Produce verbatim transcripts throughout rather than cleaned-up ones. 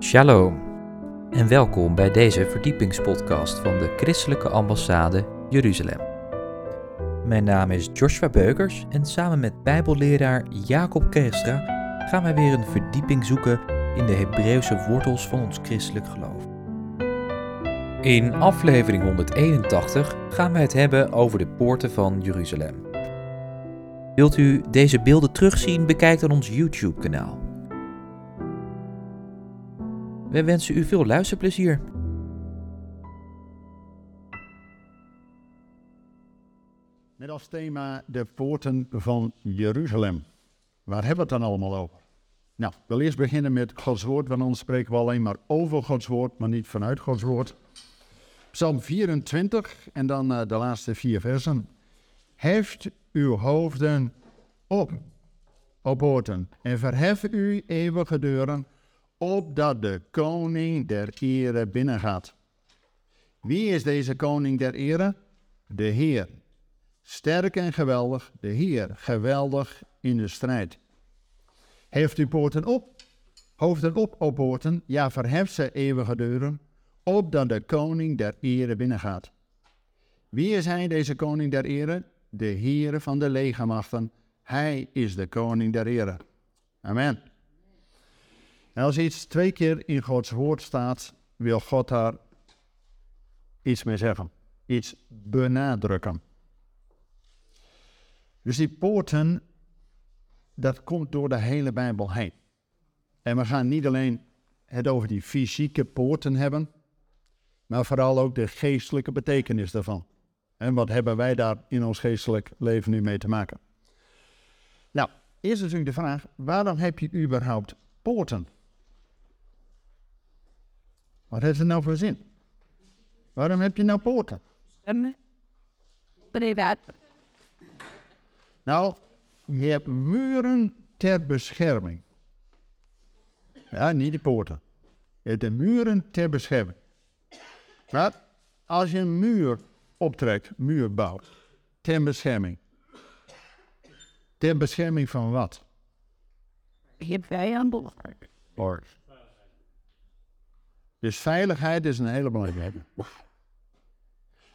Shalom en welkom bij deze verdiepingspodcast van de Christelijke Ambassade Jeruzalem. Mijn naam is Joshua Beukers en samen met bijbelleraar Jacob Kerstra gaan wij weer een verdieping zoeken in de Hebreeuwse wortels van ons christelijk geloof. In aflevering honderdeenentachtig gaan wij het hebben over de poorten van Jeruzalem. Wilt u deze beelden terugzien? Bekijk dan ons YouTube-kanaal. Wij wensen u veel luisterplezier. Met als thema de poorten van Jeruzalem. Waar hebben we het dan allemaal over? Nou, ik wil eerst beginnen met Gods woord, want anders spreken we alleen maar over Gods woord, maar niet vanuit Gods woord. Psalm vierentwintig en dan uh, de laatste vier versen. Heft uw hoofden op, o poorten, en verhef uw eeuwige deuren, opdat de koning der ere binnengaat. Wie is deze koning der ere? De Heer. Sterk en geweldig, de Heer, geweldig in de strijd. Heft uw poorten op, hoofden op, o poorten, ja, verhef ze eeuwige deuren, opdat de koning der ere binnengaat. Wie is hij, deze koning der ere? De Heer van de legermachten. Hij is de koning der ere. Amen. En als iets twee keer in Gods woord staat, wil God daar iets mee zeggen. Iets benadrukken. Dus die poorten, dat komt door de hele Bijbel heen. En we gaan niet alleen het over die fysieke poorten hebben, maar vooral ook de geestelijke betekenis daarvan. En wat hebben wij daar in ons geestelijk leven nu mee te maken? Nou, eerst natuurlijk de vraag, waarom heb je überhaupt poorten? Wat heeft het nou voor zin? Waarom heb je nou poorten? Privaat. Nou, je hebt muren ter bescherming. Ja, niet de poorten. Je hebt de muren ter bescherming. Maar als je een muur optrekt, muur bouwt, ter bescherming. Ter bescherming van wat? Je vijanden. Dus veiligheid is een hele belangrijke.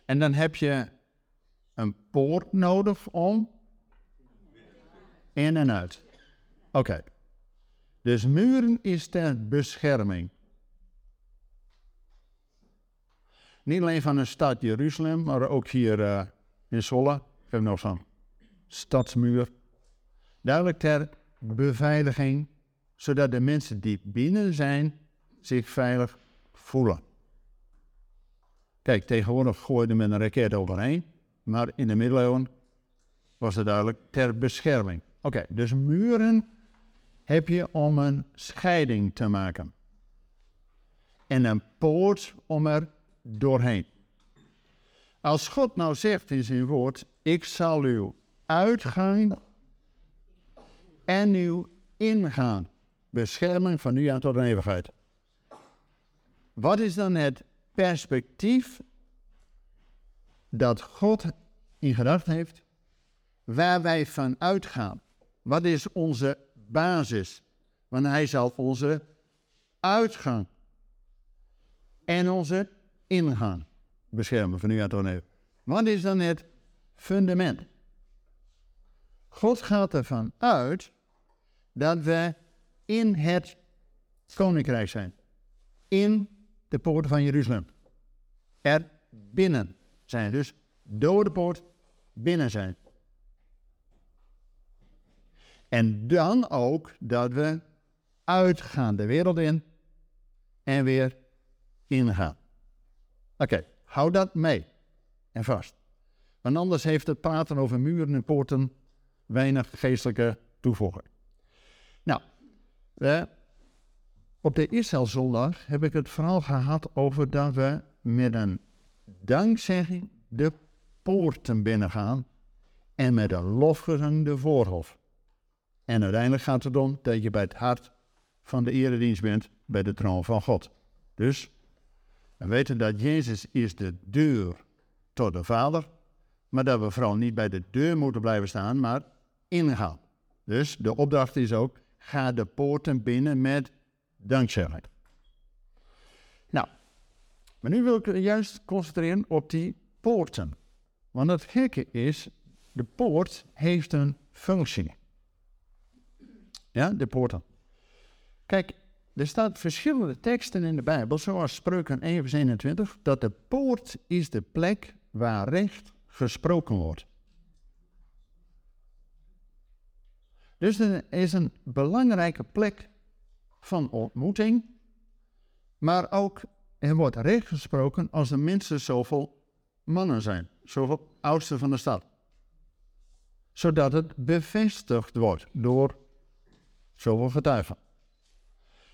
En dan heb je een poort nodig om in en uit. Oké. Okay. Dus muren is ter bescherming. Niet alleen van de stad Jeruzalem, maar ook hier uh, in Zwolle. Ik heb nog zo'n stadsmuur. Duidelijk ter beveiliging, zodat de mensen die binnen zijn zich veilig voelen. Kijk, tegenwoordig gooide men een raket overheen, maar in de middeleeuwen was het duidelijk ter bescherming. Oké, okay, dus muren heb je om een scheiding te maken. En een poort om er doorheen. Als God nou zegt in zijn woord, ik zal uw uitgang en uw ingaan bescherming van nu aan tot een eeuwigheid. Wat is dan het perspectief dat God in gedachten heeft waar wij van uitgaan? Wat is onze basis? Want hij zal onze uitgang en onze ingaan beschermen van nu aan tot nu. Wat is dan het fundament? God gaat ervan uit dat we in het koninkrijk zijn. In de poort van Jeruzalem. Er binnen zijn. Dus door de poort binnen zijn. En dan ook dat we uitgaan de wereld in en weer ingaan. Oké, okay, hou dat mee en vast. Want anders heeft het praten over muren en poorten weinig geestelijke toevoeging. Nou, we, op de Israëlzondag heb ik het verhaal gehad over dat we met een dankzegging de poorten binnengaan en met een lofgezang de voorhof. En uiteindelijk gaat het om dat je bij het hart van de eredienst bent, bij de troon van God. Dus we weten dat Jezus is de deur tot de Vader, maar dat we vooral niet bij de deur moeten blijven staan, maar ingaan. Dus de opdracht is ook, ga de poorten binnen met dankzegging. Maar nu wil ik juist concentreren op die poorten. Want het gekke is, de poort heeft een functie. Ja, de poorten. Kijk, er staan verschillende teksten in de Bijbel, zoals Spreuken één vers eenentwintig, dat de poort is de plek waar recht gesproken wordt. Dus het is een belangrijke plek van ontmoeting, maar ook er wordt recht gesproken als er minstens zoveel mannen zijn, zoveel oudsten van de stad. Zodat het bevestigd wordt door zoveel getuigen.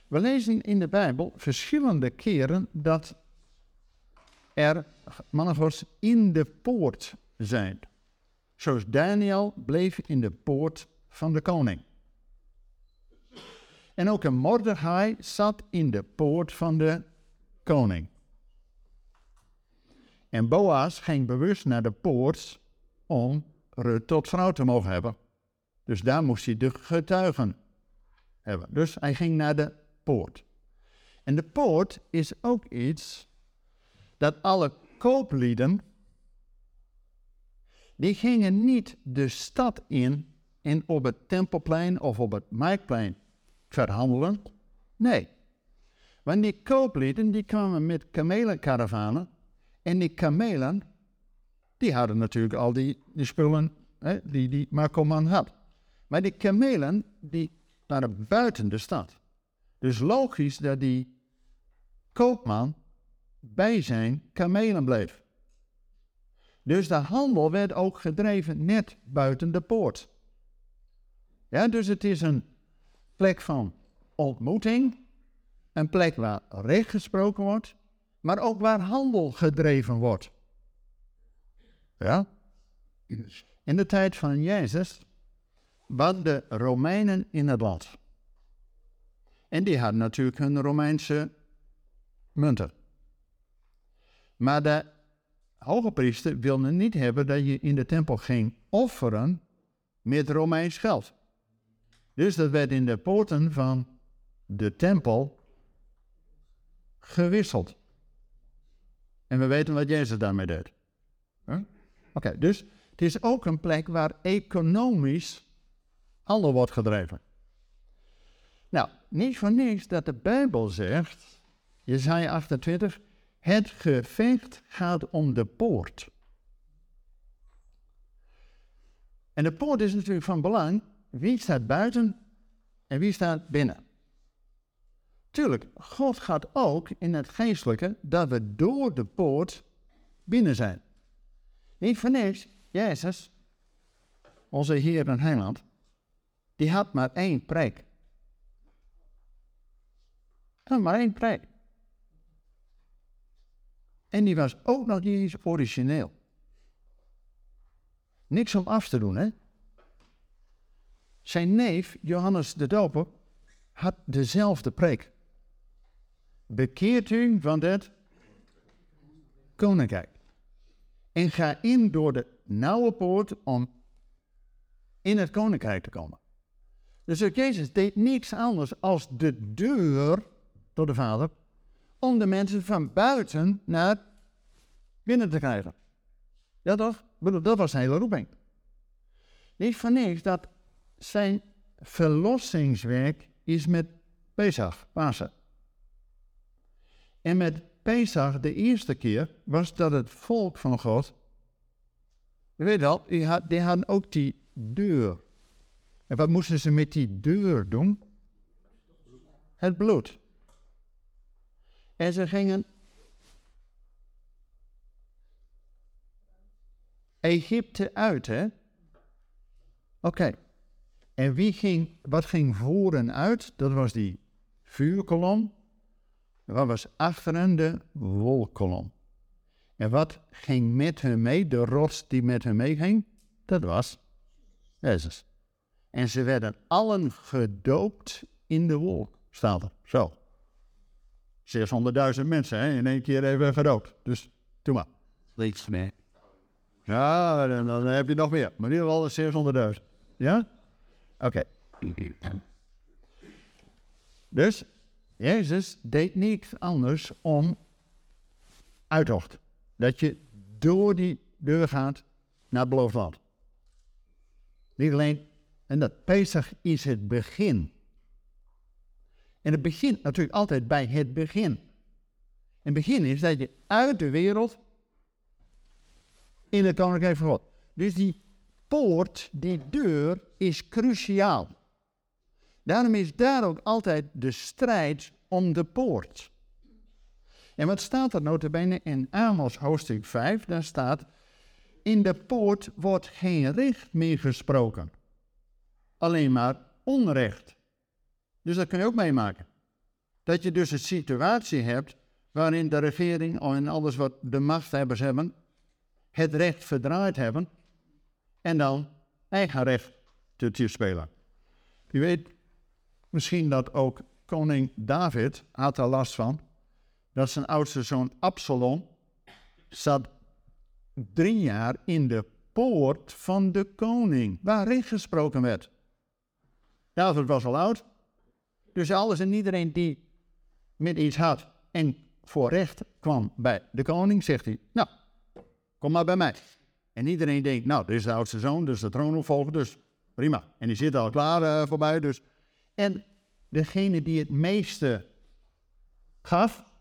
We lezen in de Bijbel verschillende keren dat er mannengorst in de poort zijn. Zoals Daniel bleef in de poort van de koning. En ook een Mordechai zat in de poort van de koning. En Boas ging bewust naar de poort om Rut tot vrouw te mogen hebben. Dus daar moest hij de getuigen hebben. Dus hij ging naar de poort. En de poort is ook iets dat alle kooplieden, die gingen niet de stad in en op het Tempelplein of op het Marktplein verhandelen. Nee, want die kooplieden die kwamen met kamelenkaravanen en die kamelen, die hadden natuurlijk al die, die spullen hè, die, die Marco Man had. Maar die kamelen die waren buiten de stad. Dus logisch dat die koopman bij zijn kamelen bleef. Dus de handel werd ook gedreven net buiten de poort. Ja, dus het is een plek van ontmoeting, een plek waar recht gesproken wordt, maar ook waar handel gedreven wordt. Ja? In de tijd van Jezus waren de Romeinen in het land. En die hadden natuurlijk hun Romeinse munten. Maar de hogepriester wilde niet hebben dat je in de tempel ging offeren met Romeins geld. Dus dat werd in de poorten van de tempel gewisseld. En we weten wat Jezus daarmee deed. Huh? Oké, okay, dus het is ook een plek waar economisch handel wordt gedreven. Nou, niet voor niks dat de Bijbel zegt, Jesaja achtentwintig, het gevecht gaat om de poort. En de poort is natuurlijk van belang, wie staat buiten en wie staat binnen. Tuurlijk, God gaat ook in het geestelijke dat we door de poort binnen zijn. Niet voor niks, Jezus, onze Heer en Heiland, die had maar één preek. Nou, maar één preek. En die was ook nog niet eens origineel. Niks om af te doen, hè. Zijn neef, Johannes de Doper, had dezelfde preek. Bekeert u van het koninkrijk. En ga in door de nauwe poort om in het koninkrijk te komen. Dus Jezus deed niks anders als de deur door de Vader, om de mensen van buiten naar binnen te krijgen. Ja toch? Dat was zijn hele roeping. Niet van niks dat zijn verlossingswerk is met Pesach, Pasen. En met Pesach de eerste keer was dat het volk van God, je weet al, die, had, die hadden ook die deur. En wat moesten ze met die deur doen? Het bloed. En ze gingen Egypte uit, hè? Oké. Okay. En wie ging, wat ging voor en uit? Dat was die vuurkolom. En wat was achteren? De wolkolom. En wat ging met hen mee? De rots die met hen meeging? Dat was Jezus. En ze werden allen gedoopt in de wolk, staat er. Zo. zeshonderdduizend mensen, hè? In één keer even gedoopt. Dus doe maar. Niets meer. Ja, dan, dan heb je nog meer. Maar in ieder geval zeshonderdduizend. Ja? Oké. Okay. Dus, Jezus deed niets anders om uitocht. Dat je door die deur gaat naar het beloofd land. Niet alleen, en dat Pesach is het begin. En het begint natuurlijk altijd bij het begin. En het begin is dat je uit de wereld in het koninkrijk van God. Dus die poort, die deur, is cruciaal. Daarom is daar ook altijd de strijd om de poort. En wat staat er nota bene in Amos hoofdstuk vijf? Daar staat, in de poort wordt geen recht meer gesproken. Alleen maar onrecht. Dus dat kun je ook meemaken. Dat je dus een situatie hebt waarin de regering en alles wat de machthebbers hebben, het recht verdraaid hebben en dan eigen recht te tier spelen. U weet misschien dat ook koning David had er last van, dat zijn oudste zoon Absalom zat drie jaar in de poort van de koning, waar recht gesproken werd. David was al oud, dus alles en iedereen die met iets had en voor recht kwam bij de koning, zegt hij, nou, kom maar bij mij. En iedereen denkt, nou, dit is de oudste zoon, dus de troonopvolger, dus prima. En die zit al klaar uh, voorbij, dus. En degene die het meeste gaf,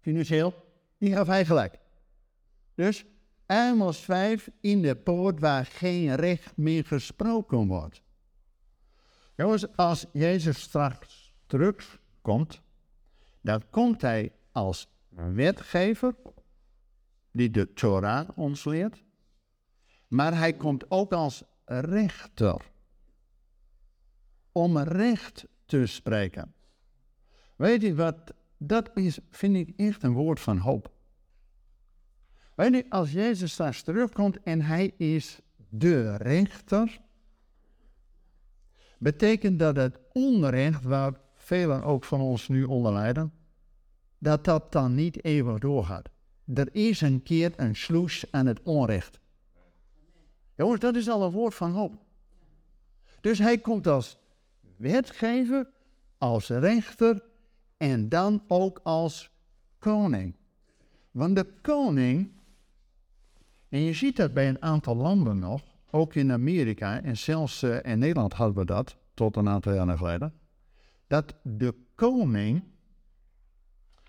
financieel, die gaf hij gelijk. Dus Amos vijf, in de poort waar geen recht meer gesproken wordt. Jongens, als Jezus straks terugkomt, dan komt hij als wetgever, die de Torah ons leert, maar hij komt ook als rechter, om recht te spreken. Weet je wat, dat is, vind ik echt een woord van hoop. Weet je, als Jezus straks terugkomt en hij is de rechter, betekent dat het onrecht, waar velen ook van ons nu onder lijden, dat dat dan niet eeuwig doorgaat. Er is een keer een sluis aan het onrecht. Jongens, dat is al een woord van hoop. Dus hij komt als wetgever, als rechter en dan ook als koning. Want de koning, en je ziet dat bij een aantal landen nog, ook in Amerika en zelfs uh, in Nederland hadden we dat, tot een aantal jaren geleden, dat de koning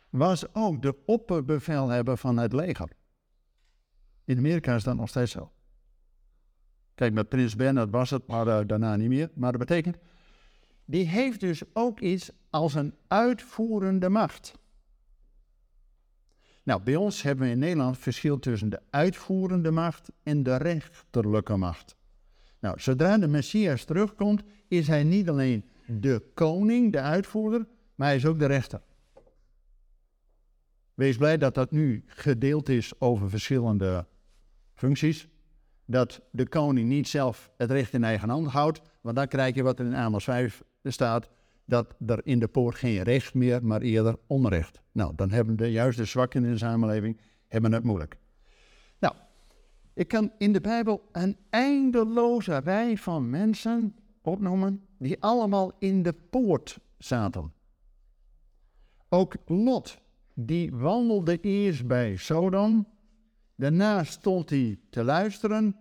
was ook de opperbevelhebber van het leger. In Amerika is dat nog steeds zo. Kijk, met prins Bernhard was het, maar uh, daarna niet meer. Maar dat betekent, die heeft dus ook iets als een uitvoerende macht. Nou, bij ons hebben we in Nederland verschil tussen de uitvoerende macht en de rechterlijke macht. Nou, zodra de Messias terugkomt, is hij niet alleen de koning, de uitvoerder, maar hij is ook de rechter. Wees blij dat dat nu gedeeld is over verschillende functies. Dat de koning niet zelf het recht in eigen hand houdt, want dan krijg je wat er in Amos vijf staat, dat er in de poort geen recht meer, maar eerder onrecht. Nou, dan hebben de, juist de zwakken in de samenleving hebben het moeilijk. Nou, ik kan in de Bijbel een eindeloze rij van mensen opnoemen die allemaal in de poort zaten. Ook Lot, die wandelde eerst bij Sodom, daarna stond hij te luisteren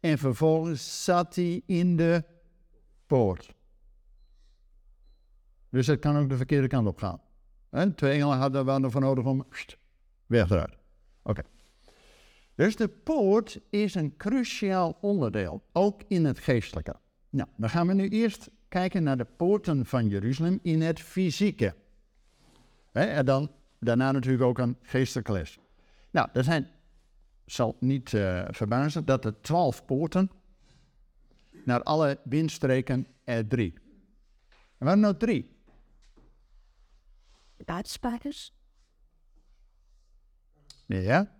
en vervolgens zat hij in de poort. Dus dat kan ook de verkeerde kant op gaan. En twee engelen hadden daar ervoor nodig om pst, weg eruit. Oké. Dus de poort is een cruciaal onderdeel, ook in het geestelijke. Nou, dan gaan we nu eerst kijken naar de poorten van Jeruzalem in het fysieke. He, en dan daarna natuurlijk ook een geestelijke les. Nou, er zijn, zal niet uh, verbazen, dat er twaalf poorten naar alle windstreken er drie. En waarom nou drie? Buitenspijkers. Ja.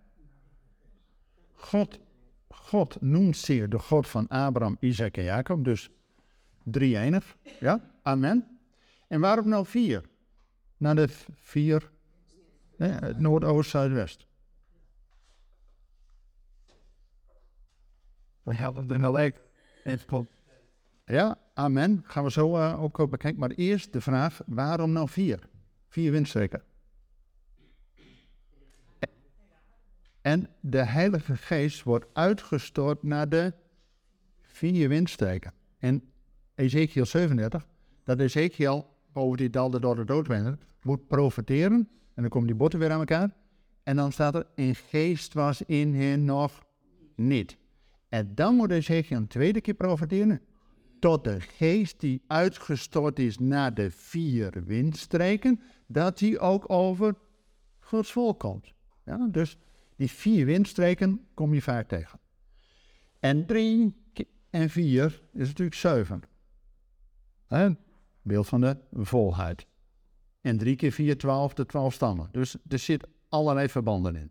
God, God noemt zeer de God van Abraham, Isaac en Jacob. Dus drie enig. Ja, amen. En waarom nou vier? Naar de vier, nee, noordoost, zuidwest. We hebben er wel echt. Ja, amen. Gaan we zo uh, ook bekijken. Maar eerst de vraag, waarom nou vier? Vier windstreken. En de Heilige Geest wordt uitgestort naar de vier windstreken. En Ezechiël zevenendertig, dat Ezechiël over die daalde door de doodwind moet profeteren. En dan komen die botten weer aan elkaar. En dan staat er, een geest was in hen nog niet. En dan moet Ezechiël een tweede keer profeteren. Tot de geest die uitgestort is naar de vier windstreken, dat die ook over Gods volk komt. Ja, dus die vier windstreken kom je vaak tegen. En drie en vier is natuurlijk zeven. Een beeld van de volheid. En drie keer vier, twaalf, de twaalf stammen. Dus er zitten allerlei verbanden in.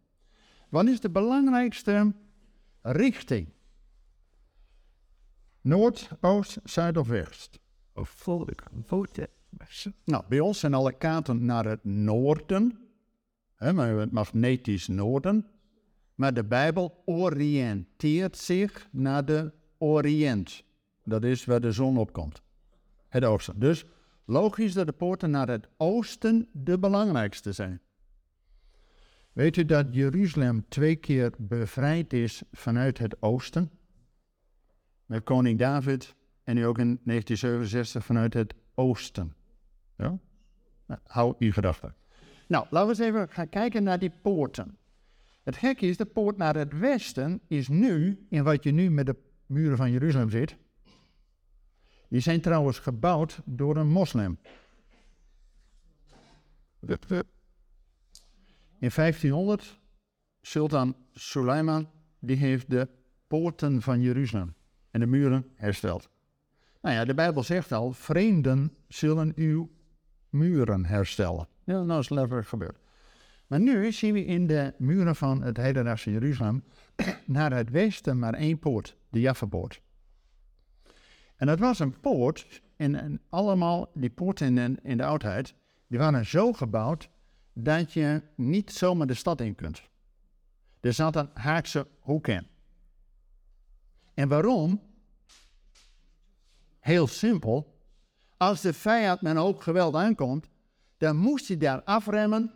Wat is de belangrijkste richting? Noord, oost, zuid of west? Nou, bij ons zijn alle kaarten naar het noorden. He, maar het magnetisch noorden. Maar de Bijbel oriënteert zich naar de oriënt. Dat is waar de zon opkomt. Het oosten. Dus logisch dat de poorten naar het oosten de belangrijkste zijn. Weet u dat Jeruzalem twee keer bevrijd is vanuit het oosten? Met koning David en nu ook in negentien zevenenzestig vanuit het oosten. Ja? Nou, hou uw gedachten. Nou, laten we eens even gaan kijken naar die poorten. Het gekke is, de poort naar het westen is nu, in wat je nu met de muren van Jeruzalem ziet. Die zijn trouwens gebouwd door een moslim. In vijftienhonderd, Sultan Suleiman, die heeft de poorten van Jeruzalem en de muren hersteld. Nou ja, de Bijbel zegt al, vreemden zullen uw muren herstellen. Ja, nou is letterlijk gebeurd. Maar nu zien we in de muren van het hedendaagse Jeruzalem naar het westen maar één poort, de Jaffa-poort. En dat was een poort, en, en allemaal die poorten in, in de oudheid, die waren zo gebouwd dat je niet zomaar de stad in kunt. Er zat een haakse hoek in. En waarom? Heel simpel. Als de vijand met een hoop geweld aankomt, dan moest hij daar afremmen.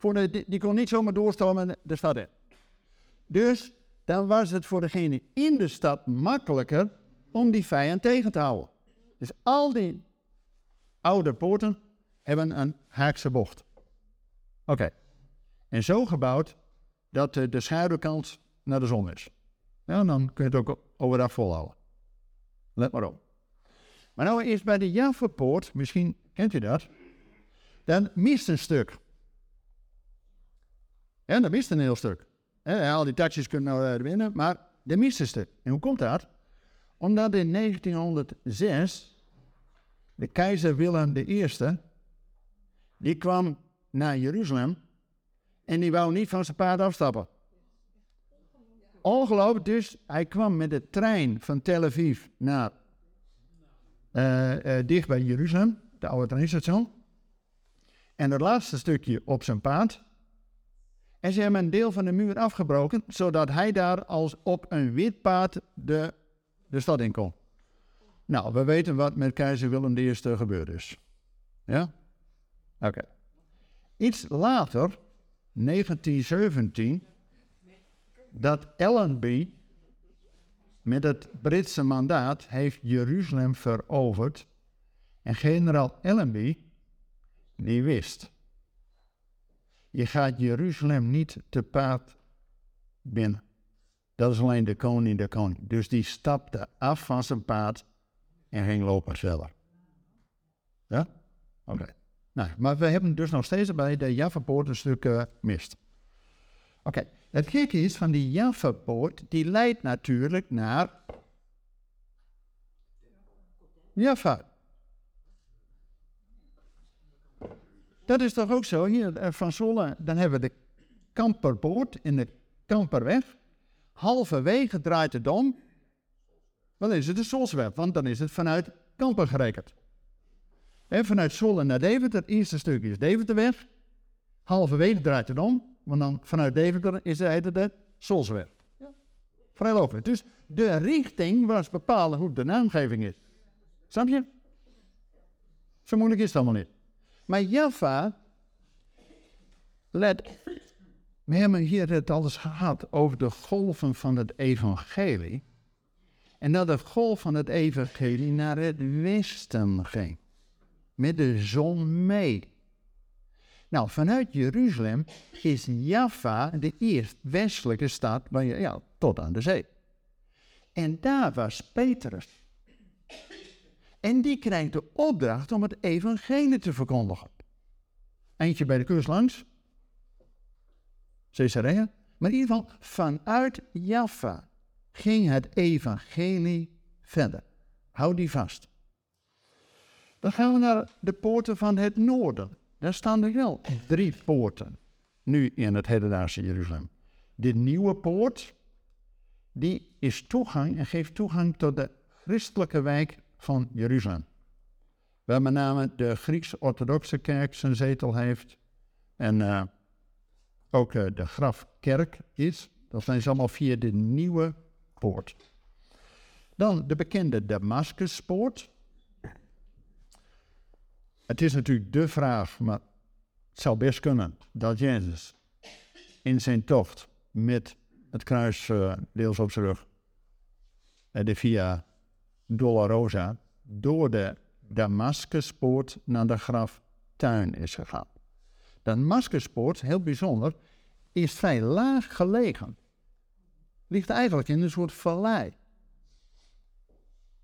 Voor de, die, die kon niet zomaar doorstormen de stad in. Dus dan was het voor degene in de stad makkelijker om die vijand tegen te houden. Dus al die oude poorten hebben een haakse bocht. Oké. Okay. En zo gebouwd dat de, de schaduwkant naar de zon is. Nou, dan kun je het ook overdag volhouden. Let maar op. Maar nou eerst bij de Jaffa-poort, misschien kent u dat, dan mist een stuk. Ja, dat mist een heel stuk. Ja, al die touches kunnen nou uh, winnen, maar er mist een stuk. En hoe komt dat? Omdat in negentienhonderdzes de keizer Willem de Eerste, die kwam naar Jeruzalem en die wou niet van zijn paard afstappen. Ongelooflijk, dus hij kwam met de trein van Tel Aviv naar uh, uh, dicht bij Jeruzalem, de oude treinstation. En het laatste stukje op zijn paard. En ze hebben een deel van de muur afgebroken, zodat hij daar als op een wit paard de, de stad in kon. Nou, we weten wat met keizer Willem de Eerste gebeurd is. Ja? Oké. Okay. Iets later, negentien zeventien, dat Allenby met het Britse mandaat heeft Jeruzalem veroverd. En generaal Allenby, die wist, je gaat Jeruzalem niet te paard binnen. Dat is alleen de koning, de koning. Dus die stapte af van zijn paard en ging lopen verder. Ja? Oké. Okay. Nou, maar we hebben dus nog steeds bij de Jaffa-poort een stuk uh, mist. Oké. Okay. Het gekke is van die Jaffa-poort, die leidt natuurlijk naar Jaffa. Dat is toch ook zo, hier van Zolle, dan hebben we de Kamperpoort in de Kamperweg. Halverwege draait het om, dan is het de Solsweg, want dan is het vanuit Kamper gerekend. En vanuit Zolle naar Deventer, het eerste stukje is Deventerweg. Halverwege draait het om, want dan vanuit Deventer is het de Solsweg. Ja. Vrij logisch. Dus de richting was bepalen hoe de naamgeving is. Snap je? Zo moeilijk is het allemaal niet. Maar Jaffa, let We hebben hier het al eens gehad over de golven van het evangelie. En dat de golf van het evangelie naar het westen ging. Met de zon mee. Nou, vanuit Jeruzalem is Jaffa de eerst westelijke stad, ja, tot aan de zee. En daar was Petrus. En die krijgt de opdracht om het evangelie te verkondigen. Eentje bij de kust langs. Caesarea. Maar in ieder geval, vanuit Jaffa ging het evangelie verder. Hou die vast. Dan gaan we naar de poorten van het noorden. Daar staan er wel drie poorten. Nu in het hedendaagse Jeruzalem. De nieuwe poort, die is toegang en geeft toegang tot de christelijke wijk van Jeruzalem. Waar met name de Grieks-orthodoxe kerk zijn zetel heeft. En uh, ook uh, de grafkerk is. Dat zijn ze allemaal via de nieuwe poort. Dan de bekende Damascuspoort. Het is natuurlijk de vraag, maar het zou best kunnen, dat Jezus in zijn tocht met het kruis uh, deels op zijn rug en de Via Dolorosa door de Damascuspoort naar de graftuin is gegaan. De Damascuspoort, heel bijzonder, is vrij laag gelegen. Ligt eigenlijk in een soort vallei.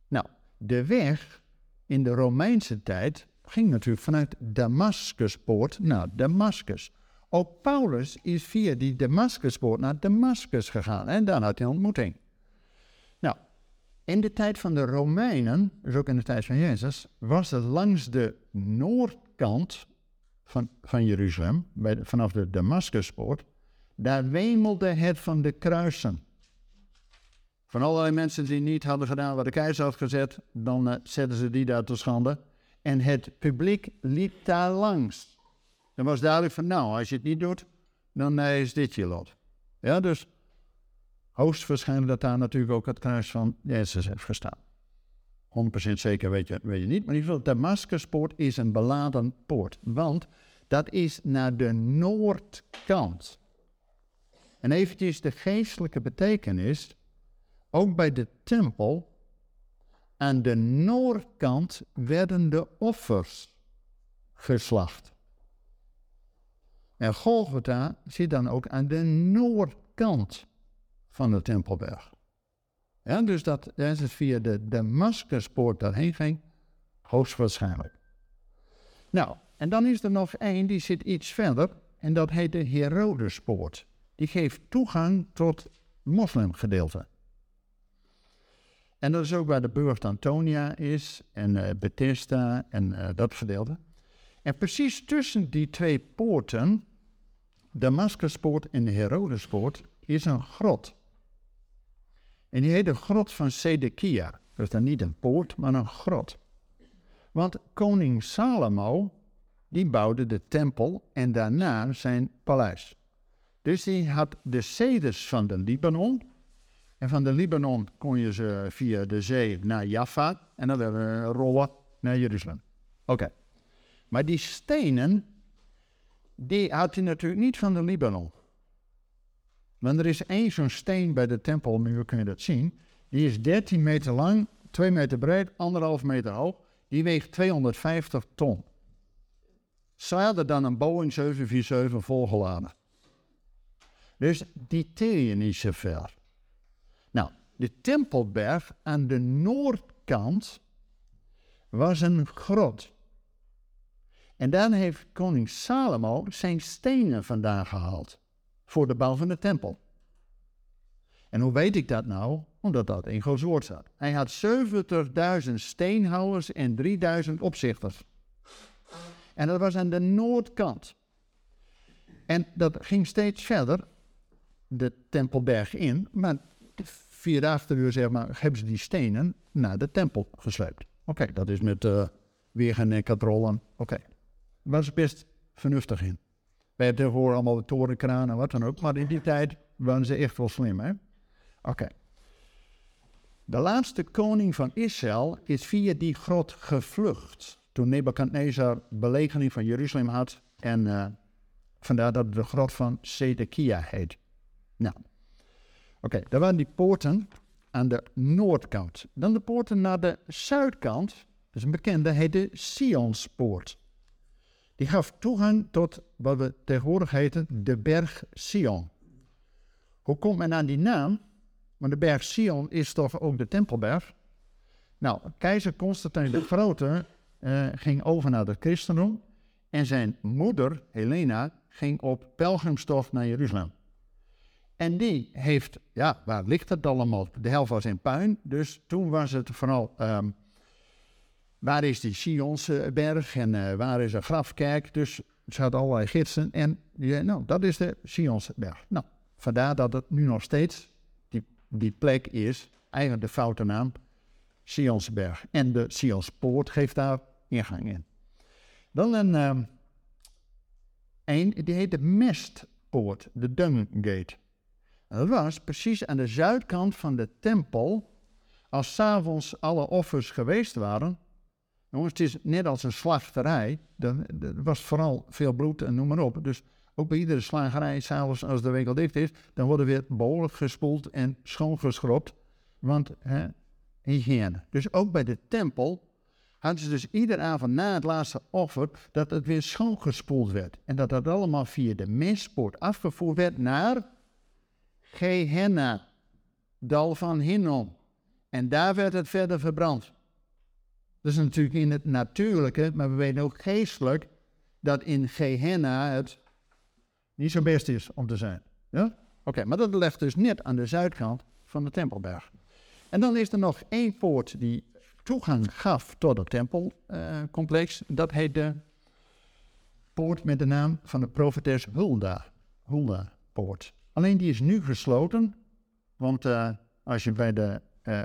Nou, de weg in de Romeinse tijd ging natuurlijk vanuit Damascuspoort naar Damascus. Ook Paulus is via die Damascuspoort naar Damascus gegaan en daarna had hij ontmoeting. Nou, in de tijd van de Romeinen, dus ook in de tijd van Jezus, was het langs de noordkant van, van Jeruzalem, bij de, vanaf de Damascuspoort, daar wemelde het van de kruisen. Van allerlei mensen die niet hadden gedaan wat de keizer had gezet, dan uh, zetten ze die daar te schande. En het publiek liep daar langs. Dan was duidelijk van, nou, als je het niet doet, dan uh, is dit je lot. Ja, dus hoogstwaarschijnlijk dat daar natuurlijk ook het kruis van Jezus heeft gestaan. honderd procent zeker weet je, weet je niet, maar in ieder geval, de Damascuspoort is een beladen poort. Want dat is naar de noordkant. En eventjes de geestelijke betekenis, ook bij de tempel. Aan de noordkant werden de offers geslacht. En Golgotha zit dan ook aan de noordkant van de Tempelberg. Ja, dus dat Jezus via de Damascuspoort daarheen ging, hoogstwaarschijnlijk. Nou, en dan is er nog één, die zit iets verder, en dat heet de Herodespoort. Die geeft toegang tot moslimgedeelte. En dat is ook waar de burcht Antonia is en uh, Bethesda en uh, dat gedeelte. En precies tussen die twee poorten, de Damascuspoort en de Herodespoort, is een grot. En die heet de grot van Zedekia. Dus dan niet een poort, maar een grot. Want koning Salomo, die bouwde de tempel en daarna zijn paleis. Dus die had de ceders van de Libanon. En van de Libanon kon je ze via de zee naar Jaffa en dan weer rollen naar Jeruzalem. Oké. Okay. Maar die stenen, die had hij natuurlijk niet van de Libanon. Want er is één zo'n steen bij de tempelmuur, kun je dat zien. Die is dertien meter lang, twee meter breed, anderhalf meter hoog. Die weegt tweehonderdvijftig ton. Ze hadden dan een Boeing zeven vier zeven volgeladen. Dus die tel je niet zo ver. Nou, de Tempelberg aan de noordkant was een grot. En daar heeft koning Salomo zijn stenen vandaan gehaald voor de bouw van de tempel. En hoe weet ik dat nou? Omdat dat in Gods woord staat. Hij had zeventigduizend steenhouwers en drieduizend opzichters. En dat was aan de noordkant. En dat ging steeds verder de Tempelberg in, maar vier achter uur, zeg maar, hebben ze die stenen naar de tempel gesleept. Oké, okay, dat is met uh, wegen en katrollen. Oké, okay. Was best vernuftig in. Wij hebben tegenwoordig allemaal torenkranen en wat dan ook, maar in die tijd waren ze echt wel slim, hè? Oké. Okay. De laatste koning van Israël is via die grot gevlucht. Toen Nebukadnezar belegering van Jeruzalem had en uh, Vandaar dat het de grot van Zedekia heet. Nou, oké, okay, daar waren die poorten aan de noordkant. Dan de poorten naar de zuidkant, dat is een bekende, heet de Sionspoort. Die gaf toegang tot wat we tegenwoordig heten de berg Sion. Hoe komt men aan die naam? Want de berg Sion is toch ook de Tempelberg? Nou, keizer Constantijn de Grote uh, ging over naar het christendom. En zijn moeder, Helena, ging op pelgrimstocht naar Jeruzalem. En die heeft, ja, waar ligt dat allemaal? De helft was in puin, dus toen was het vooral... Um, waar is die Sionse berg en uh, waar is een grafkerk? Dus ze had allerlei gidsen en ja, nou, dat is de Sionse berg. Nou, vandaar dat het nu nog steeds, die, die plek is, eigenlijk de foute naam, Sionse berg. En de Sionspoort geeft daar ingang in. Dan een, um, een, die heet de Mestpoort, de Dung-gate. Dat was precies aan de zuidkant van de tempel, als 's avonds alle offers geweest waren. Jongens, het is net als een slachterij, er was vooral veel bloed en noem maar op. Dus ook bij iedere slagerij, 's avonds als de winkel dicht is, dan worden weer behoorlijk gespoeld en schoongeschropt, want hè, hygiëne. Dus ook bij de tempel hadden ze dus iedere avond na het laatste offer dat het weer schoongespoeld werd. En dat dat allemaal via de mestpoort afgevoerd werd naar Gehenna, dal van Hinnom. En daar werd het verder verbrand. Dat is natuurlijk in het natuurlijke, maar we weten ook geestelijk dat in Gehenna het niet zo best is om te zijn. Ja? Oké, okay, maar dat ligt dus net aan de zuidkant van de Tempelberg. En dan is er nog één poort die toegang gaf tot het tempelcomplex. Uh, dat heet de poort met de naam van de profetes Hulda. Hulda-poort. Alleen die is nu gesloten, want uh, als je bij de uh,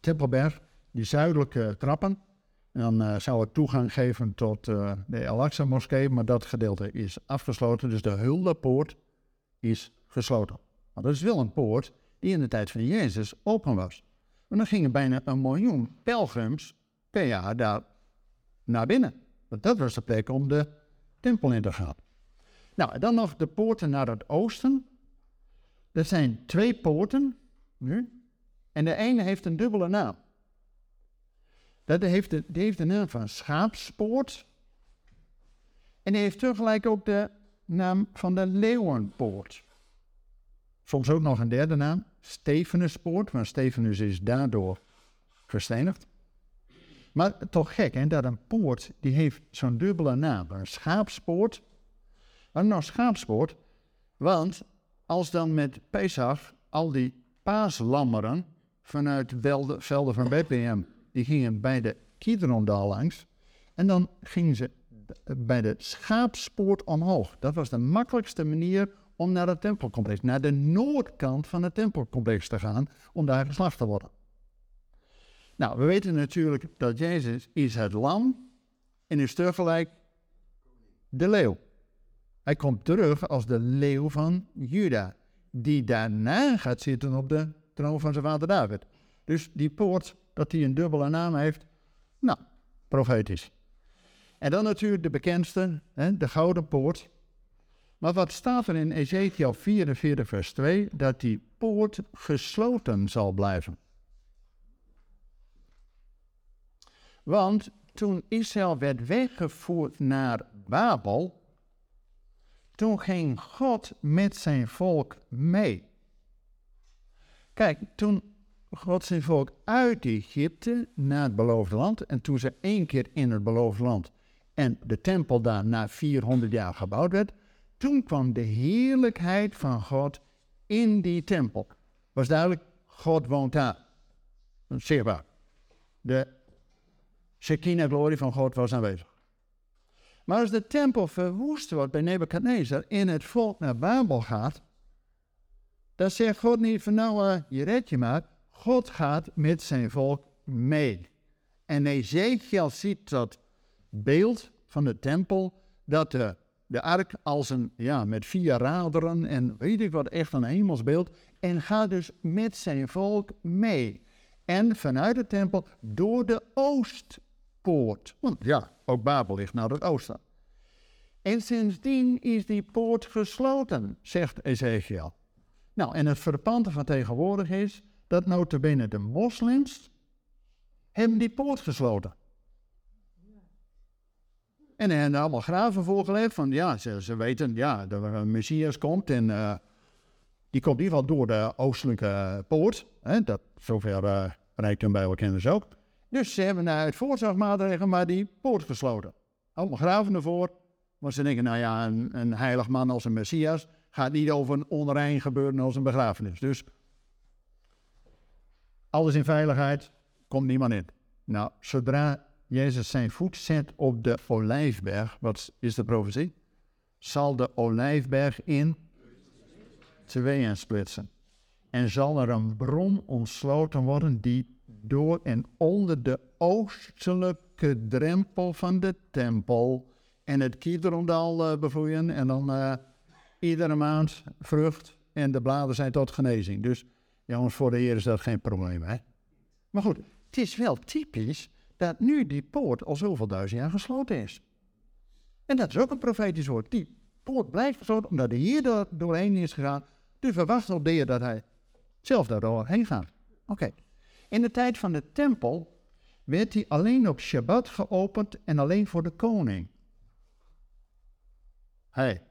Tempelberg, die zuidelijke trappen, dan uh, zou het toegang geven tot uh, de Al-Aqsa-moskee, maar dat gedeelte is afgesloten, dus de Hulda-poort is gesloten. Maar dat is wel een poort die in de tijd van Jezus open was. En dan gingen bijna een miljoen pelgrims per jaar daar naar binnen. Want dat was de plek om de tempel in te gaan. Nou, en dan nog de poorten naar het oosten. Er zijn twee poorten nu. En de ene heeft een dubbele naam. Dat heeft de, die heeft de naam van Schaapspoort. En die heeft tegelijk ook de naam van de Leeuwenpoort. Soms ook nog een derde naam, Stefanuspoort, want Stefanus is daardoor verstenigd. Maar toch gek, hè, dat een poort, die heeft zo'n dubbele naam, een schaapspoort. Waarom nou schaapspoort? Want als dan met Pesach al die paaslammeren vanuit de velden van Bethlehem, die gingen bij de Kidrondal langs, en dan gingen ze bij de schaapspoort omhoog. Dat was de makkelijkste manier om naar het tempelcomplex, naar de noordkant van het tempelcomplex te gaan, om daar geslacht te worden. Nou, we weten natuurlijk dat Jezus is het lam en is tegelijk de leeuw. Hij komt terug als de leeuw van Juda, die daarna gaat zitten op de troon van zijn vader David. Dus die poort, dat hij een dubbele naam heeft, nou, profetisch. En dan natuurlijk de bekendste, hè, de Gouden Poort. Maar wat staat er in Ezechiël vierenveertig vers twee? Dat die poort gesloten zal blijven. Want toen Israël werd weggevoerd naar Babel, toen ging God met zijn volk mee. Kijk, toen God zijn volk uit Egypte naar het beloofde land, en toen ze één keer in het beloofde land en de tempel daar na vierhonderd jaar gebouwd werd, toen kwam de heerlijkheid van God in die tempel. Was duidelijk, God woont daar. Zichtbaar. De Shekinah-glorie van God was aanwezig. Maar als de tempel verwoest wordt bij Nebukadnezar en het volk naar Babel gaat, dan zegt God niet van nou, uh, je red je maar. God gaat met zijn volk mee. En Ezechiël ziet dat beeld van de tempel, dat de uh, De ark als een, ja, met vier raderen en weet ik wat, echt een hemelsbeeld. En gaat dus met zijn volk mee. En vanuit de tempel door de oostpoort. Want ja, ook Babel ligt naar het oosten. En sindsdien is die poort gesloten, zegt Ezechiël. Nou, en het verpante van tegenwoordig is dat notabene de moslims hebben die poort gesloten. En er hebben allemaal graven voorgelegd van, ja, ze, ze weten, ja, dat er een Messias komt en uh, die komt in ieder geval door de oostelijke poort. Hè, dat zover uh, reikt hun Bijbelkennis ook. Dus ze hebben uit voorzorgsmaatregelen maar die poort gesloten. Allemaal graven ervoor, want ze denken, nou ja, een, een heilig man als een Messias gaat niet over een onrein gebeuren als een begrafenis. Dus alles in veiligheid, komt niemand in. Nou, zodra Jezus zijn voet zet op de Olijfberg, wat is de profetie? Zal de Olijfberg in tweeën splitsen. En zal er een bron ontsloten worden die door en onder de oostelijke drempel van de tempel en het Kidrondal uh, bevloeien. En dan uh, iedere maand vrucht en de bladen zijn tot genezing. Dus jongens, voor de Heer is dat geen probleem, hè? Maar goed, het is wel typisch dat nu die poort al zoveel duizend jaar gesloten is. En dat is ook een profetisch woord. Die poort blijft gesloten omdat de Heer er doorheen is gegaan. Dus we wachten op de Heer dat hij zelf daar doorheen gaat. Oké. Okay. In de tijd van de tempel werd die alleen op Shabbat geopend en alleen voor de koning. Hé, hey.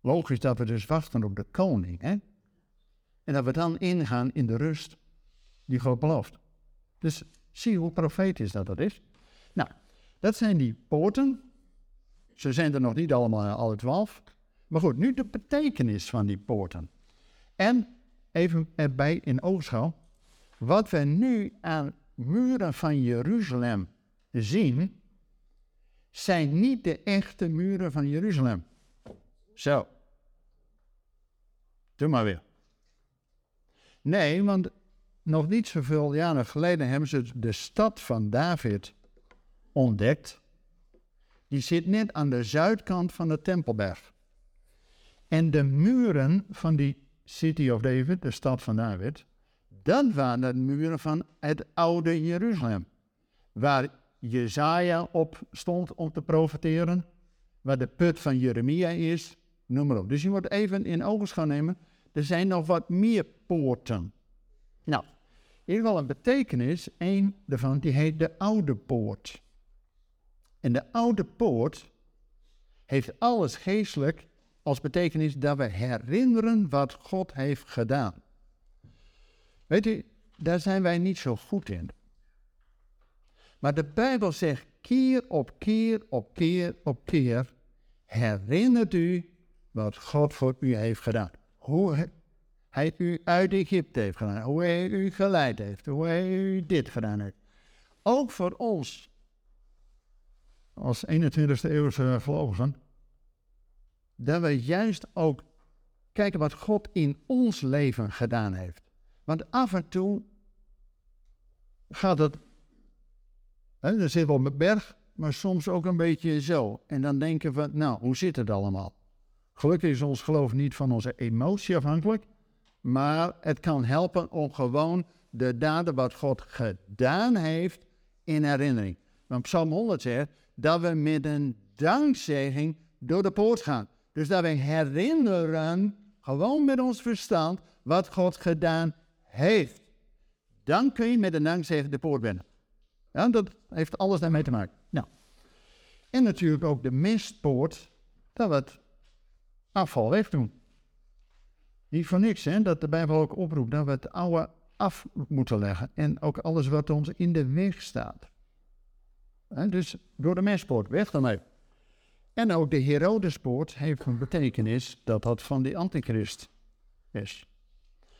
Logisch dat we dus wachten op de koning, hè? En dat we dan ingaan in de rust die God belooft. Dus zie hoe profetisch dat dat is. Nou, dat zijn die poorten. Ze zijn er nog niet allemaal, alle twaalf. Maar goed, nu de betekenis van die poorten. En even erbij in oogschouw. Wat we nu aan muren van Jeruzalem zien, zijn niet de echte muren van Jeruzalem. Zo. Doe maar weer. Nee, want nog niet zoveel jaren geleden hebben ze de stad van David ontdekt. Die zit net aan de zuidkant van de Tempelberg. En de muren van die City of David, de stad van David, dat waren de muren van het oude Jeruzalem. Waar Josia op stond om te profeteren, waar de put van Jeremia is, noem maar op. Dus je moet even in oogschouw nemen, er zijn nog wat meer poorten. Nou, in ieder geval een betekenis, één daarvan, die heet de Oude Poort. En de Oude Poort heeft alles geestelijk als betekenis dat we herinneren wat God heeft gedaan. Weet u, daar zijn wij niet zo goed in. Maar de Bijbel zegt keer op keer op keer op keer, herinnert u wat God voor u heeft gedaan. Hoe hij u uit Egypte heeft gedaan, hoe hij u geleid heeft, hoe hij u dit gedaan heeft. Ook voor ons, als eenentwintigste eeuwse gelovigen, dat we juist ook kijken wat God in ons leven gedaan heeft. Want af en toe gaat het, hè, dan zitten we op een berg, maar soms ook een beetje zo. En dan denken we, nou, hoe zit het allemaal? Gelukkig is ons geloof niet van onze emotie afhankelijk, maar het kan helpen om gewoon de daden wat God gedaan heeft in herinnering. Want Psalm honderd zegt dat we met een dankzegging door de poort gaan. Dus dat we herinneren, gewoon met ons verstand, wat God gedaan heeft. Dan kun je met een dankzegging de poort binnen. Ja, dat heeft alles daarmee te maken. Nou. En natuurlijk ook de mistpoort, dat we het afval weg doen. Niet voor niks, hè, dat de Bijbel ook oproept dat we het oude af moeten leggen. En ook alles wat ons in de weg staat. Hè, dus door de mestpoort, weg dan even. En ook de Herodespoort heeft een betekenis dat dat van de antichrist is.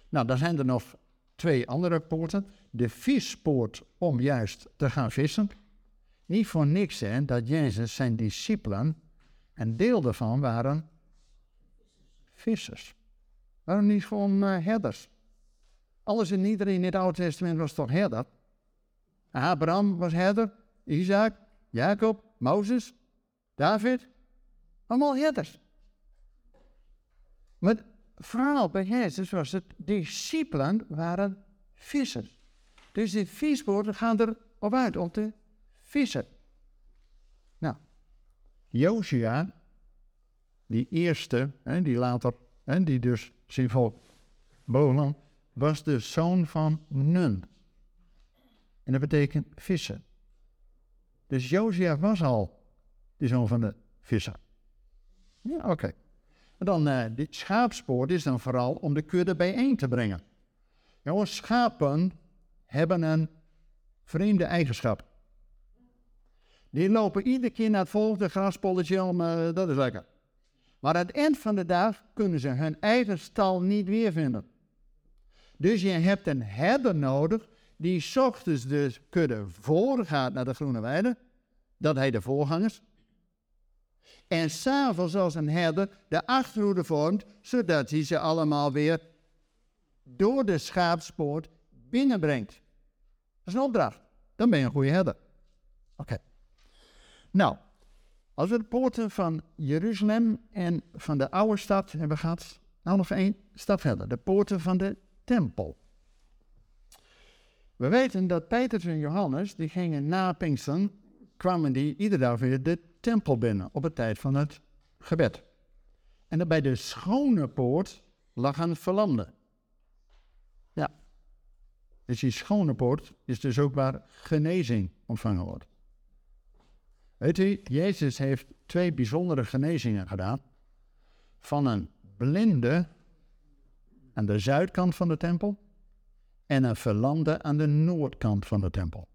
Nou, dan zijn er nog twee andere poorten. De vispoort om juist te gaan vissen. Niet voor niks, hè, dat Jezus zijn discipelen, een deel daarvan waren vissers. Waarom niet gewoon uh, herders? Alles en iedereen in het Oude Testament was toch herder? Abraham was herder, Isaac, Jacob, Mozes, David. Allemaal herders. Maar het verhaal bij Jezus was het, discipelen waren vissers. Dus die visboten gaan erop uit om te vissen. Nou, Josia, die eerste, hè, die later, hè, die dus zinvol boven, was de zoon van Nun. En dat betekent vissen. Dus Josia was al de zoon van de visser. Ja, oké. Okay. En dan, uh, dit schaapspoor is dan vooral om de kudde bijeen te brengen. Jongens, schapen hebben een vreemde eigenschap. Die lopen iedere keer naar het volgende graspolletje om, uh, dat is lekker. Maar aan het eind van de dag kunnen ze hun eigen stal niet weervinden. Dus je hebt een herder nodig die 's ochtends de kudde voorgaat naar de groene weide. Dat heet de voorgangers. En 's avonds als een herder de achterhoede vormt, zodat hij ze allemaal weer door de schaapspoort binnenbrengt. Dat is een opdracht. Dan ben je een goede herder. Oké. Okay. Nou, als we de poorten van Jeruzalem en van de oude stad hebben gehad, nou nog één stap verder. De poorten van de tempel. We weten dat Petrus en Johannes, die gingen na Pinksteren, kwamen die ieder dag weer de tempel binnen op het tijd van het gebed. En dan bij de schone poort lag een verlamde. Ja. Dus die schone poort is dus ook waar genezing ontvangen wordt. Weet u, Jezus heeft twee bijzondere genezingen gedaan. Van een blinde aan de zuidkant van de tempel en een verlamde aan de noordkant van de tempel.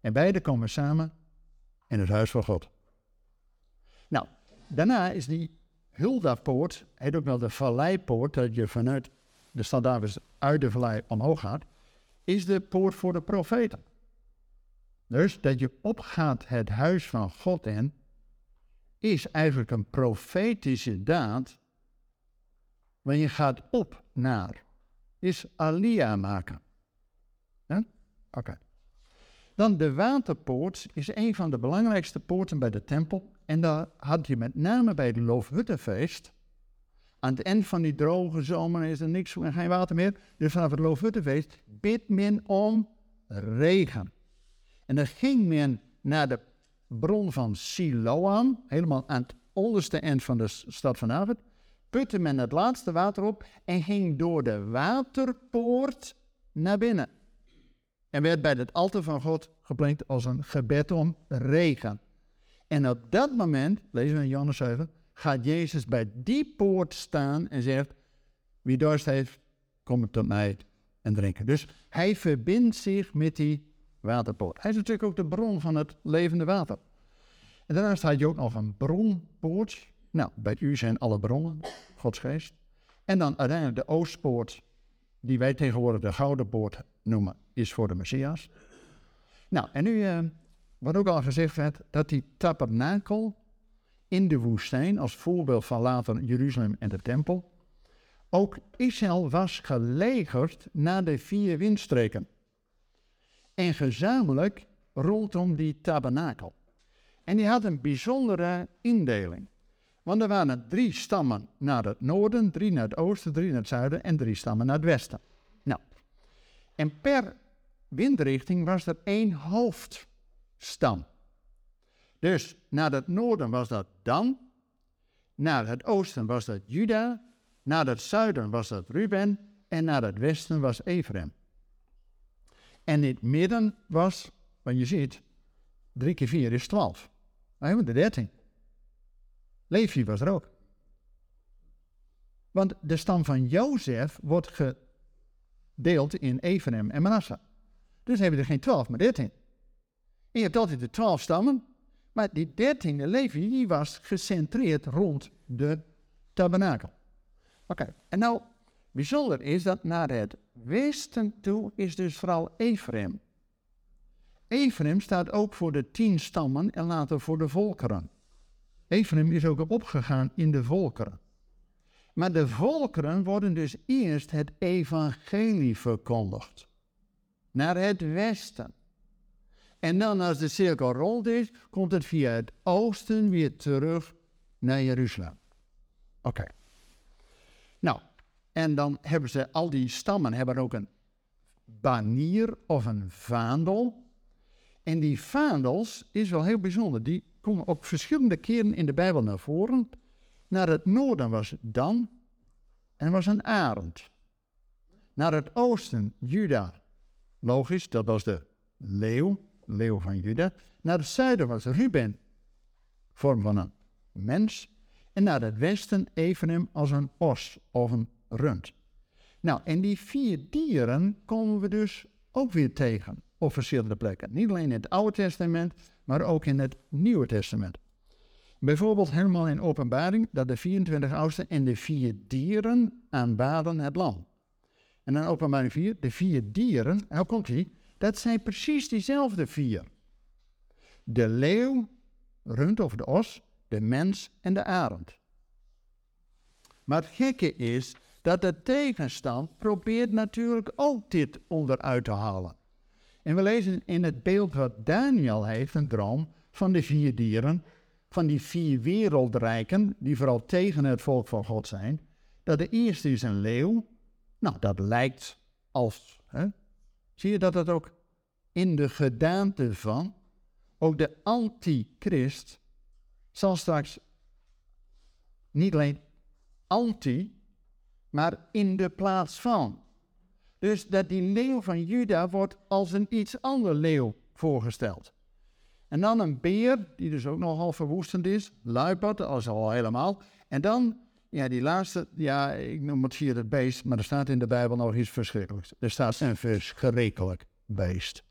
En beide komen samen in het huis van God. Nou, daarna is die Huldapoort, heet ook wel de Valleipoort, dat je vanuit de stad Davids uit de vallei omhoog gaat, is de poort voor de profeten. Dus dat je opgaat het huis van God in, is eigenlijk een profetische daad, want je gaat op naar, is alia maken. Ja? Oké. Okay. Dan de waterpoort is een van de belangrijkste poorten bij de tempel. En daar had je met name bij het Loofhuttenfeest. Aan het eind van die droge zomer is er niks en geen water meer. Dus vanaf het Loofhuttenfeest bid men om regen. En dan ging men naar de bron van Siloam, helemaal aan het onderste eind van de stad van David, putte men het laatste water op en ging door de waterpoort naar binnen. En werd bij het altaar van God geplinkt als een gebed om regen. En op dat moment, lezen we in Johannes zeven, gaat Jezus bij die poort staan en zegt, wie dorst heeft, kom tot mij en drinken. Dus hij verbindt zich met die waterpoort. Hij is natuurlijk ook de bron van het levende water. En daarnaast had je ook nog een bronpoort. Nou, bij u zijn alle bronnen, Gods geest. En dan uiteindelijk de oostpoort, die wij tegenwoordig de Gouden Poort noemen, is voor de Messias. Nou, en nu, eh, wat ook al gezegd werd, dat die tabernakel in de woestijn, als voorbeeld van later Jeruzalem en de tempel, ook Israël was gelegerd naar de vier windstreken. En gezamenlijk rondom die tabernakel. En die had een bijzondere indeling. Want er waren drie stammen naar het noorden, drie naar het oosten, drie naar het zuiden en drie stammen naar het westen. Nou, en per windrichting was er één hoofdstam. Dus naar het noorden was dat Dan, naar het oosten was dat Juda, naar het zuiden was dat Ruben en naar het westen was Ephraim. En in het midden was, wat je ziet, drie keer vier is twaalf. We hebben de dertien. Levi was er ook. Want de stam van Jozef wordt gedeeld in Ephraim en Manasseh. Dus hebben we er geen twaalf, maar dertien. En je hebt altijd de twaalf stammen, maar die dertiende Levi die was gecentreerd rond de tabernakel. Oké, okay. En nou, bijzonder is dat naar het westen toe is dus vooral Ephraim. Ephraim staat ook voor de tien stammen en later voor de volkeren. Ephraim is ook opgegaan in de volkeren. Maar de volkeren worden dus eerst het evangelie verkondigd. Naar het westen. En dan als de cirkel rond is, komt het via het oosten weer terug naar Jeruzalem. Oké. Okay. Nou, en dan hebben ze, al die stammen hebben ook een banier of een vaandel. En die vaandels is wel heel bijzonder. Die komen op verschillende keren in de Bijbel naar voren. Naar het noorden was Dan en was een arend. Naar het oosten, Juda. Logisch, dat was de leeuw, leeuw van Juda. Naar het zuiden was Ruben, vorm van een mens. En naar het westen, Ephraim, als een os of een rund. Nou, en die vier dieren komen we dus ook weer tegen op verschillende plekken. Niet alleen in het Oude Testament, maar ook in het Nieuwe Testament. Bijvoorbeeld helemaal in Openbaring dat de vierentwintig oudsten en de vier dieren aanbaden het lam. En dan Openbaring vier, de vier dieren, hoe komt die? Dat zijn precies diezelfde vier. De leeuw, rund of de os, de mens en de arend. Maar het gekke is dat de tegenstand probeert natuurlijk ook dit onderuit te halen. En we lezen in het beeld wat Daniel heeft, een droom van de vier dieren, van die vier wereldrijken, die vooral tegen het volk van God zijn, dat de eerste is een leeuw. Nou, dat lijkt als, hè? Zie je dat dat ook in de gedaante van, ook de antichrist zal straks niet alleen anti, maar in de plaats van. Dus dat die leeuw van Juda wordt als een iets ander leeuw voorgesteld. En dan een beer, die dus ook nogal verwoestend is. Luiperd, dat is al helemaal. En dan, ja, die laatste, ja, ik noem het hier het beest, maar er staat in de Bijbel nog iets verschrikkelijks. Er staat een verschrikkelijk beest.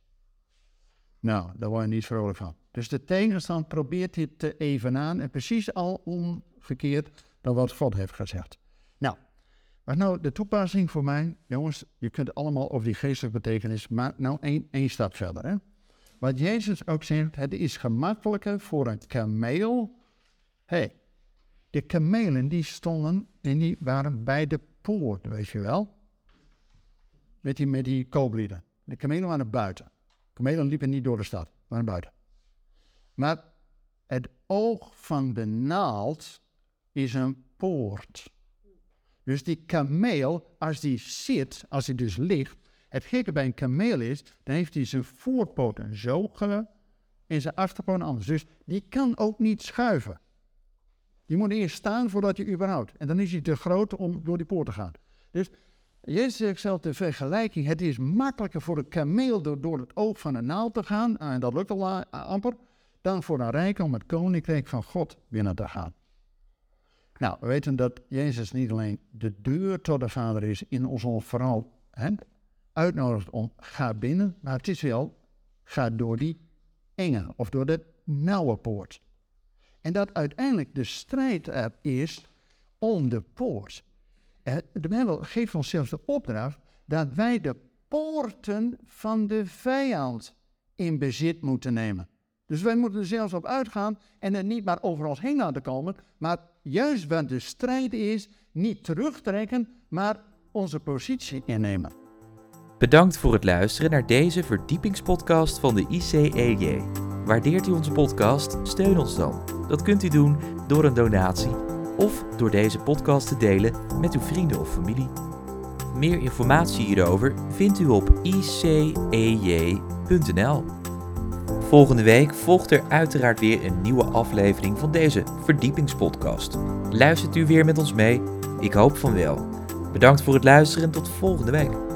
Nou, daar word je niet vrolijk van. Dus de tegenstand probeert dit te evenaren en precies al omgekeerd dan wat God heeft gezegd. Nou, wat nou de toepassing voor mij, jongens, je kunt allemaal over die geestelijke betekenis, maar nou één, één stap verder, hè. Wat Jezus ook zegt, het is gemakkelijker voor een kameel. Hé, hey, de kamelen die stonden en die waren bij de poort, weet je wel. Met die, met die kooplieden. De kamelen waren buiten. De kamelen liepen niet door de stad, waren buiten. Maar het oog van de naald is een poort. Dus die kameel, als die zit, als die dus ligt, het gekke bij een kameel is, dan heeft hij zijn voorpoten zo ge, en zijn achterpoten anders. Dus die kan ook niet schuiven. Die moet eerst staan voordat hij überhaupt. En dan is hij te groot om door die poort te gaan. Dus Jezus zegt zelf de vergelijking, het is makkelijker voor een kameel door, door het oog van een naald te gaan, en dat lukt al amper, dan voor een rijk om het koninkrijk van God binnen te gaan. Nou, we weten dat Jezus niet alleen de deur tot de Vader is, in ons vooral, hè, uitnodigt om, ga binnen, maar het is wel, ga door die enge of door de nauwe poort. En dat uiteindelijk de strijd er is om de poort. De Bijbel geeft ons zelfs de opdracht dat wij de poorten van de vijand in bezit moeten nemen. Dus wij moeten er zelfs op uitgaan en er niet maar over ons heen laten komen, maar juist waar de strijd is, niet terugtrekken, maar onze positie innemen. Bedankt voor het luisteren naar deze verdiepingspodcast van de I C E J. Waardeert u onze podcast? Steun ons dan. Dat kunt u doen door een donatie of door deze podcast te delen met uw vrienden of familie. Meer informatie hierover vindt u op I C E J punt N L. Volgende week volgt er uiteraard weer een nieuwe aflevering van deze verdiepingspodcast. Luistert u weer met ons mee? Ik hoop van wel. Bedankt voor het luisteren en tot volgende week.